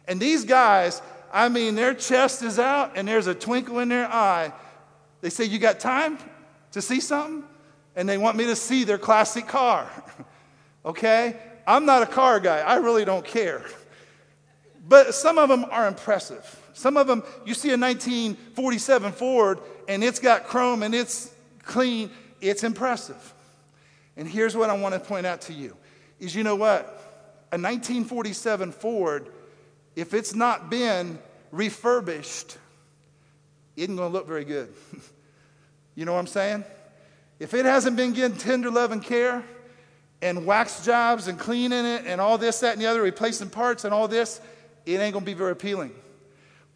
And these guys, I mean, their chest is out, and there's a twinkle in their eye. They say, you got time to see something? And they want me to see their classic car, okay? I'm not a car guy. I really don't care. But some of them are impressive. Some of them, you see a nineteen forty-seven Ford, and it's got chrome, and it's clean. It's impressive. And here's what I want to point out to you, is you know what? A nineteen forty-seven Ford, if it's not been refurbished, isn't going to look very good. You know what I'm saying? If it hasn't been getting tender love and care, and wax jobs and cleaning it and all this, that, and the other, replacing parts and all this, it ain't going to be very appealing.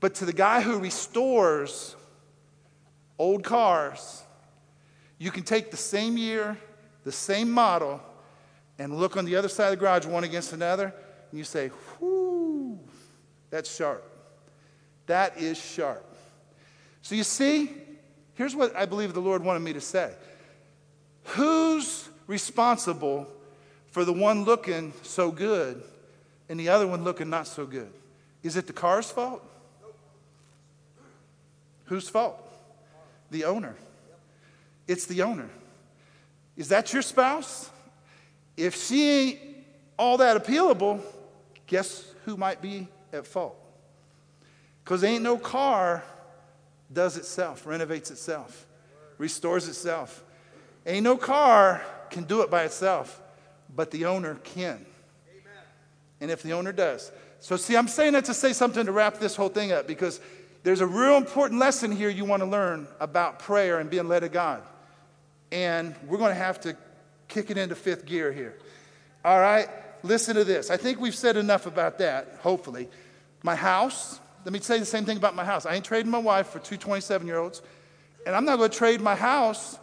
But to the guy who restores old cars, you can take the same year, the same model, and look on the other side of the garage, one against another, and you say, whoo, that's sharp. That is sharp. So you see, here's what I believe the Lord wanted me to say. Who's responsible for the one looking so good and the other one looking not so good? Is it the car's fault? Whose fault? The owner. It's the owner. Is that your spouse? If she ain't all that appealable, guess who might be at fault? Because ain't no car does itself, renovates itself, restores itself. Ain't no car can do it by itself, but the owner can. Amen. And if the owner does. So see, I'm saying that to say something to wrap this whole thing up, because there's a real important lesson here you want to learn about prayer and being led of God. And we're going to have to kick it into fifth gear here. All right, listen to this. I think we've said enough about that, hopefully. My house, let me say the same thing about my house. I ain't trading my wife for two twenty-seven-year-olds, and I'm not going to trade my house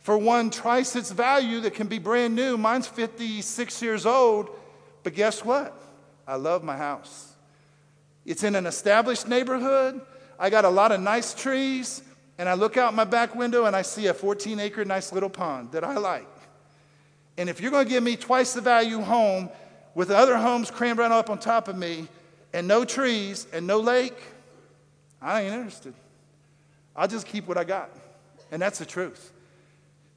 for one twice its value that can be brand new. Mine's fifty-six years old, but guess what? I love my house. It's in an established neighborhood. I got a lot of nice trees, and I look out my back window and I see a fourteen-acre nice little pond that I like. And if you're going to give me twice the value home with other homes crammed right up on top of me and no trees and no lake, I ain't interested. I'll just keep what I got, and that's the truth.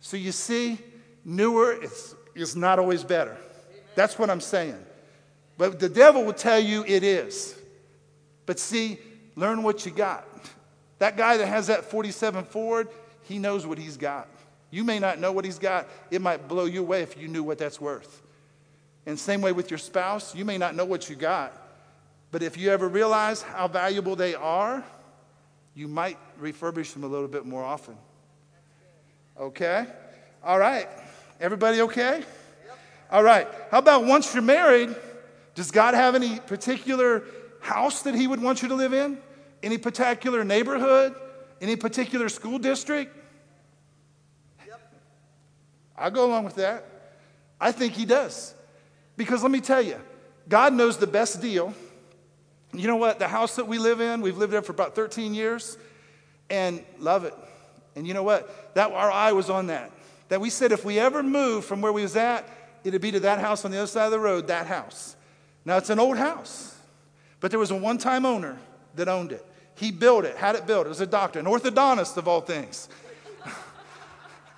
So you see, newer is, is not always better. Amen. That's what I'm saying. But the devil will tell you it is. But see, learn what you got. That guy that has that forty-seven Ford, he knows what he's got. You may not know what he's got. It might blow you away if you knew what that's worth. And same way with your spouse, you may not know what you got. But if you ever realize how valuable they are, you might refurbish them a little bit more often. Okay? All right. Everybody okay? Yep. All right. How about once you're married, does God have any particular house that he would want you to live in? Any particular neighborhood? Any particular school district? Yep. I'll go along with that. I think he does. Because let me tell you, God knows the best deal. You know what? The house that we live in, we've lived there for about thirteen years, and love it. And you know what? That our eye was on that. That we said if we ever move from where we was at, it'd be to that house on the other side of the road, that house. Now, it's an old house, but there was a one-time owner that owned it. He built it, had it built. It was a doctor, an orthodontist of all things.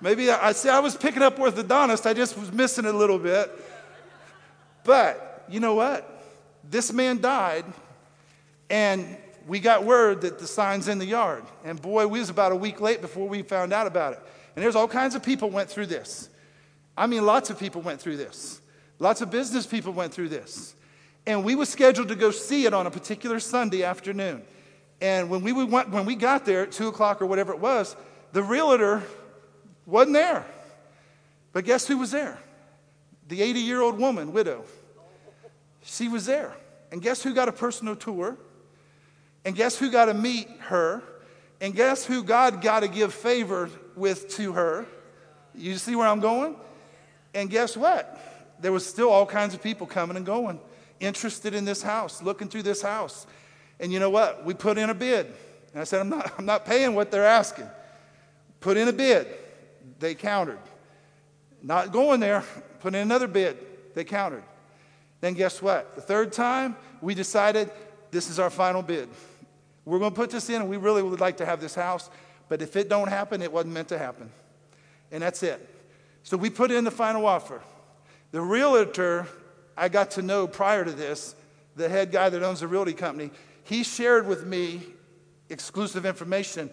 Maybe I, I see I was picking up orthodontist. I just was missing it a little bit. But you know what? This man died, and we got word that the sign's in the yard. And boy, we was about a week late before we found out about it. And there's all kinds of people went through this. I mean, lots of people went through this. Lots of business people went through this. And we were scheduled to go see it on a particular Sunday afternoon. And when we went, when we got there at two o'clock or whatever it was, the realtor wasn't there. But guess who was there? The eighty-year-old woman, widow. She was there. And guess who got a personal tour? And guess who got to meet her? And guess who God got to give favor with to her? You see where I'm going? And guess what? There was still all kinds of people coming and going, interested in this house, looking through this house. And you know what? We put in a bid. And I said, I'm not, I'm not paying what they're asking. Put in a bid. They countered. Not going there. Put in another bid. They countered. Then guess what? The third time, we decided this is our final bid. We're going to put this in, and we really would like to have this house. But if it don't happen, it wasn't meant to happen. And that's it. So we put in the final offer. The realtor I got to know prior to this, the head guy that owns the realty company, he shared with me exclusive information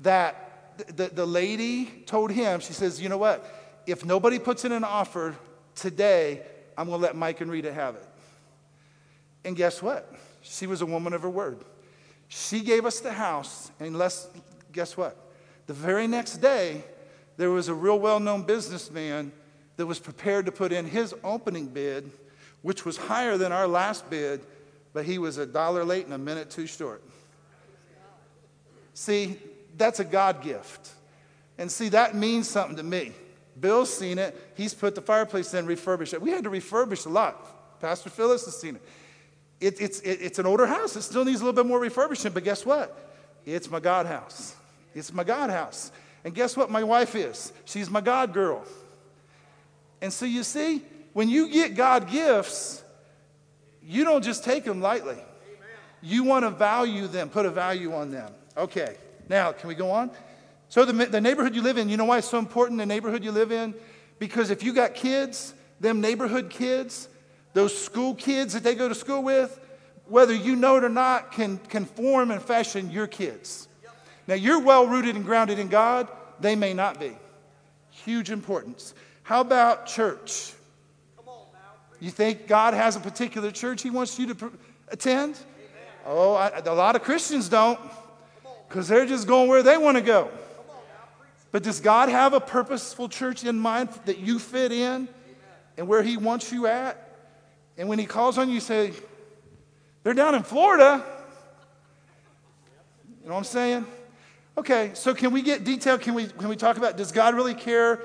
that the, the lady told him, she says, you know what? If nobody puts in an offer today, I'm going to let Mike and Rita have it. And guess what? She was a woman of her word. She gave us the house, and let's, guess what? The very next day, there was a real well-known businessman that was prepared to put in his opening bid, which was higher than our last bid, but he was a dollar late and a minute too short. See, that's a God gift. And see, that means something to me. Bill's seen it. He's put the fireplace in, refurbished it. We had to refurbish a lot. Pastor Phyllis has seen it. It, it's, it, it's an older house. It still needs a little bit more refurbishing, but guess what? It's my God house. It's my God house. And guess what my wife is? She's my God girl. And so you see, when you get God gifts, you don't just take them lightly. Amen. You want to value them, put a value on them. Okay, now can we go on? So the, the neighborhood you live in, you know why it's so important, the neighborhood you live in? Because if you got kids, them neighborhood kids, those school kids that they go to school with, whether you know it or not, can, can form and fashion your kids. Yep. Now, you're well-rooted and grounded in God. They may not be. Huge importance. How about church? Come on now. You think God has a particular church he wants you to pr- attend? Amen. Oh, I, a lot of Christians don't, because they're just going where they want to go. But does God have a purposeful church in mind that you fit in? Amen. And where he wants you at? And when he calls on you, you say, they're down in Florida. You know what I'm saying? Okay, so can we get detailed? Can we, can we talk about, does God really care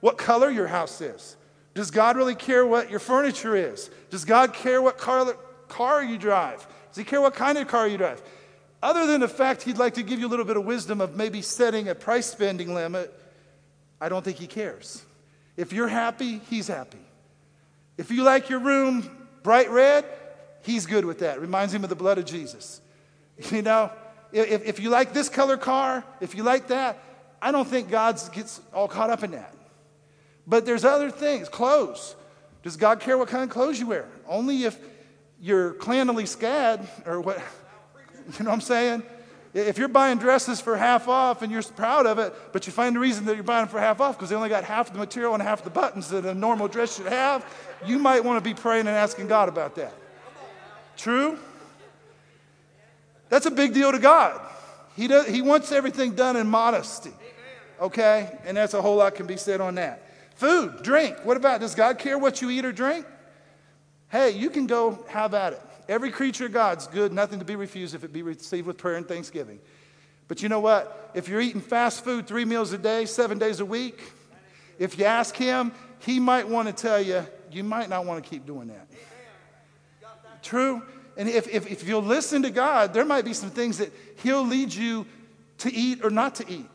what color your house is? Does God really care what your furniture is? Does God care what car, car you drive? Does he care what kind of car you drive? Other than the fact he'd like to give you a little bit of wisdom of maybe setting a price spending limit, I don't think he cares. If you're happy, he's happy. If you like your room bright red, he's good with that. It reminds him of the blood of Jesus. You know, if, if you like this color car, if you like that, I don't think God gets all caught up in that. But there's other things. Clothes. Does God care what kind of clothes you wear? Only if you're clanily scad or what, you know what I'm saying? If you're buying dresses for half off and you're proud of it, but you find a reason that you're buying for half off because they only got half the material and half the buttons that a normal dress should have, you might want to be praying and asking God about that. True? That's a big deal to God. He does, he wants everything done in modesty. Okay? And that's a whole lot can be said on that. Food, drink. What about, does God care what you eat or drink? Hey, you can go have at it. Every creature of God's good, nothing to be refused if it be received with prayer and thanksgiving. But you know what? If you're eating fast food three meals a day, seven days a week, if you ask him, he might want to tell you, you might not want to keep doing that. True? And if, if, if you'll listen to God, there might be some things that he'll lead you to eat or not to eat.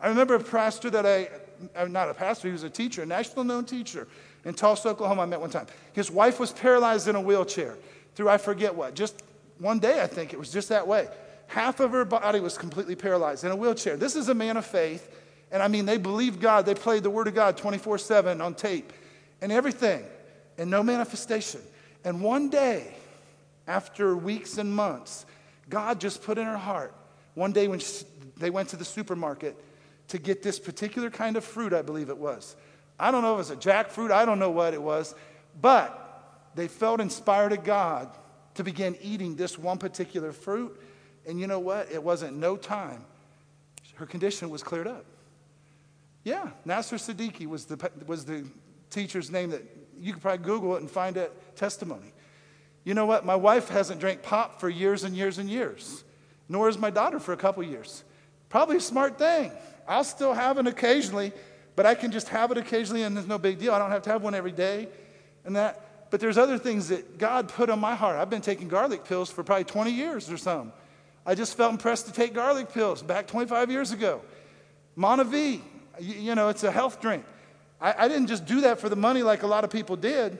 I remember a pastor that I, I'm not a pastor, he was a teacher, a national known teacher in Tulsa, Oklahoma, I met one time. His wife was paralyzed in a wheelchair through I forget what, just one day I think, it was just that way. Half of her body was completely paralyzed in a wheelchair. This is a man of faith, and I mean, they believed God. They played the Word of God twenty-four seven on tape and everything, and no manifestation. And one day, after weeks and months, God just put in her heart, one day when she, they went to the supermarket to get this particular kind of fruit, I believe it was. I don't know if it was a jackfruit, I don't know what it was, but they felt inspired of God to begin eating this one particular fruit. And you know what? It wasn't no time. Her condition was cleared up. Yeah, Nasser Siddiqui was the, was the teacher's name that you could probably Google it and find that testimony. You know what? My wife hasn't drank pop for years and years and years, nor has my daughter for a couple years. Probably a smart thing. I'll still have it occasionally, but I can just have it occasionally and there's no big deal. I don't have to have one every day and that. But there's other things that God put on my heart. I've been taking garlic pills for probably twenty years or some. I just felt impressed to take garlic pills back twenty-five years ago. Monavie, you, you know, it's a health drink. I, I didn't just do that for the money like a lot of people did.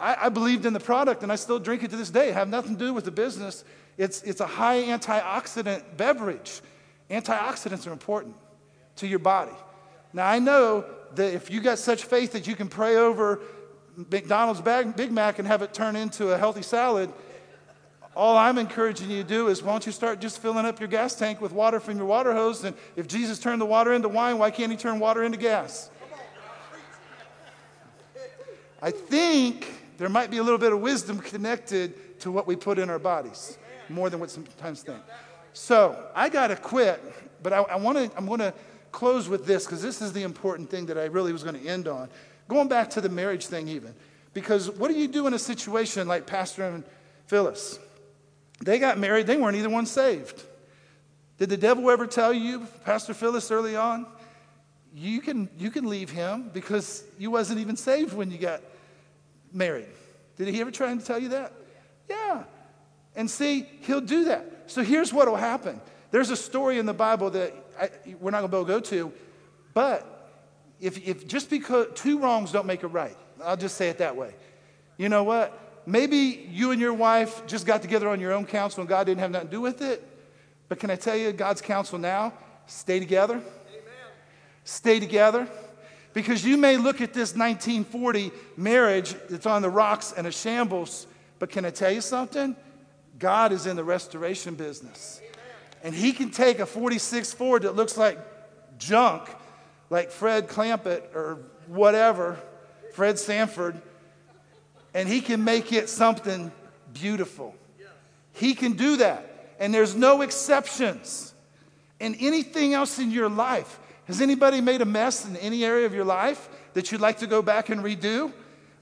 I, I believed in the product, and I still drink it to this day. It has nothing to do with the business. It's, it's a high antioxidant beverage. Antioxidants are important to your body. Now, I know that if you got such faith that you can pray over McDonald's bag, Big Mac and have it turn into a healthy salad, all I'm encouraging you to do is why don't you start just filling up your gas tank with water from your water hose, and if Jesus turned the water into wine, why can't he turn water into gas? I think there might be a little bit of wisdom connected to what we put in our bodies, more than what sometimes think. So I got to quit, but I, I want to, I'm going to close with this because this is the important thing that I really was going to end on. Going back to the marriage thing even, because what do you do in a situation like Pastor and Phyllis? They got married. They weren't either one saved. Did the devil ever tell you, Pastor Phyllis, early on, you can you can leave him because you wasn't even saved when you got married? Did he ever try to tell you that? Yeah. And see, he'll do that. So here's what will happen. There's a story in the Bible that I, we're not going to go to, but If, if just because two wrongs don't make a right, I'll just say it that way. You know what? Maybe you and your wife just got together on your own counsel and God didn't have nothing to do with it. But can I tell you God's counsel now? Stay together. Amen. Stay together. Because you may look at this nineteen forty marriage that's on the rocks and a shambles. But can I tell you something? God is in the restoration business. Amen. And he can take a forty-six Ford that looks like junk, like Fred Clampett or whatever, Fred Sanford, and he can make it something beautiful. He can do that, and there's no exceptions in anything else in your life. Has anybody made a mess in any area of your life that you'd like to go back and redo?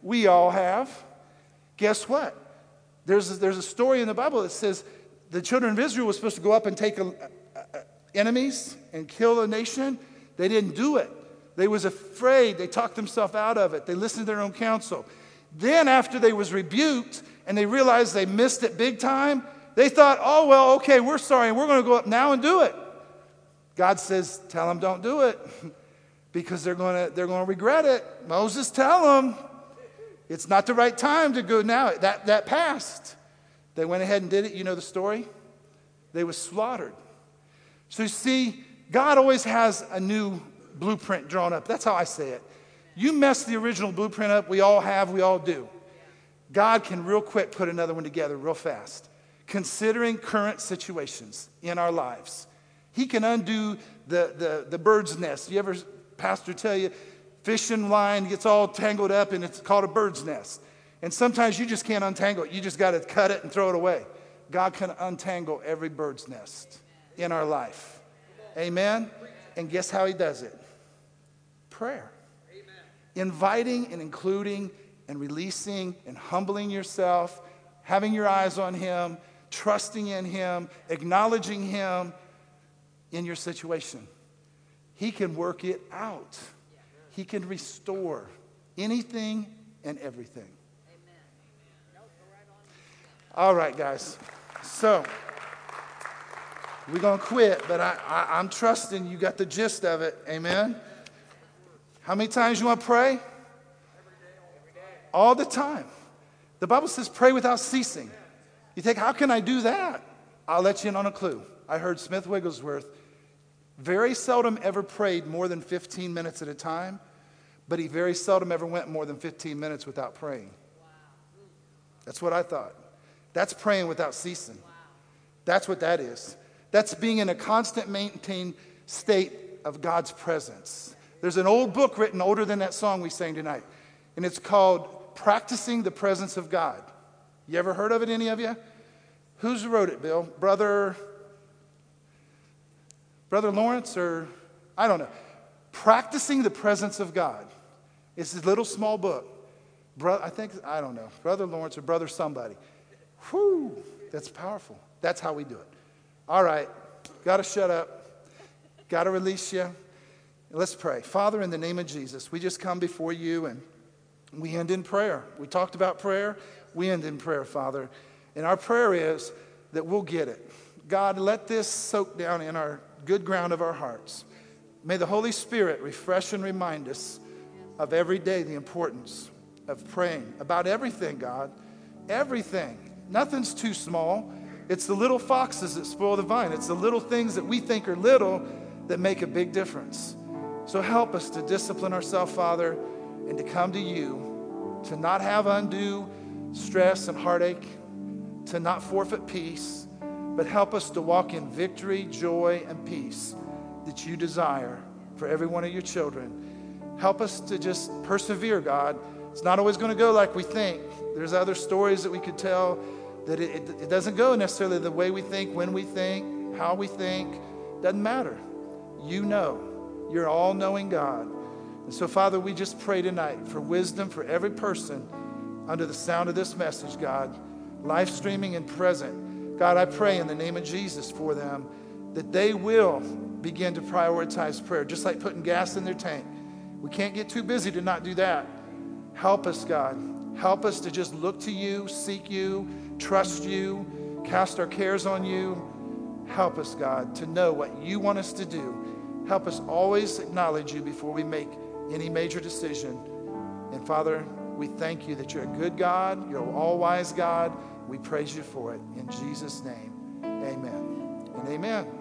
We all have. Guess what? There's a, there's a story in the Bible that says the children of Israel were supposed to go up and take a, a, a enemies and kill a nation. They didn't do it. They was afraid. They talked themselves out of it. They listened to their own counsel. Then after they was rebuked and they realized they missed it big time, they thought, oh, well, okay, we're sorry. And we're going to go up now and do it. God says, tell them don't do it because they're going to they're going to regret it. Moses, tell them it's not the right time to go now. That, that passed. They went ahead and did it. You know the story? They were slaughtered. So you see, God always has a new blueprint drawn up. That's how I say it. You mess the original blueprint up. We all have. We all do. God can real quick put another one together real fast. considering current situations in our lives. He can undo the, the, the bird's nest. You ever, pastor, tell you, fishing line gets all tangled up and it's called a bird's nest. And sometimes you just can't untangle it. You just got to cut it and throw it away. God can untangle every bird's nest in our life. Amen? And guess how he does it? Prayer. Amen. Inviting and including and releasing and humbling yourself, having your eyes on him, trusting in him, acknowledging him in your situation. He can work it out. He can restore anything and everything. All right, guys. So we're going to quit, but I, I, I'm trusting you got the gist of it. Amen. How many times you want to pray? All the time. The Bible says pray without ceasing. You think, how can I do that? I'll let you in on a clue. I heard Smith Wigglesworth very seldom ever prayed more than fifteen minutes at a time, but he very seldom ever went more than fifteen minutes without praying. That's what I thought. That's praying without ceasing. Wow. That's what that is. That's being in a constant maintained state of God's presence. There's an old book written older than that song we sang tonight, and it's called Practicing the Presence of God. You ever heard of it, any of you? Who's wrote it, Bill? Brother, Brother Lawrence, or I don't know. Practicing the Presence of God. It's this little small book. Bro, I think, I don't know, Brother Lawrence or Brother somebody. Whew, that's powerful. That's how we do it. All right, got to shut up. Got to release you. Let's pray. Father, in the name of Jesus, we just come before you and we end in prayer. We talked about prayer. We end in prayer, Father. And our prayer is that we'll get it. God, let this soak down in our good ground of our hearts. May the Holy Spirit refresh and remind us of every day the importance of praying about everything, God, everything. Nothing's too small. It's the little foxes that spoil the vine. It's the little things that we think are little that make a big difference. So help us to discipline ourselves, Father, and to come to you, to not have undue stress and heartache, to not forfeit peace, but help us to walk in victory, joy, and peace that you desire for every one of your children. Help us to just persevere, God. It's not always going to go like we think. There's other stories that we could tell that it, it, it doesn't go necessarily the way we think, when we think, how we think. Doesn't matter. You know. You're all-knowing God. And so, Father, we just pray tonight for wisdom for every person under the sound of this message, God, live streaming and present. God, I pray in the name of Jesus for them that they will begin to prioritize prayer, just like putting gas in their tank. We can't get too busy to not do that. Help us, God. Help us to just look to you, seek you, trust you, cast our cares on you. Help us, God, to know what you want us to do. Help us always acknowledge you before we make any major decision. And Father, we thank you that you're a good God, you're an all-wise God. We praise you for it. In Jesus' name, amen and amen.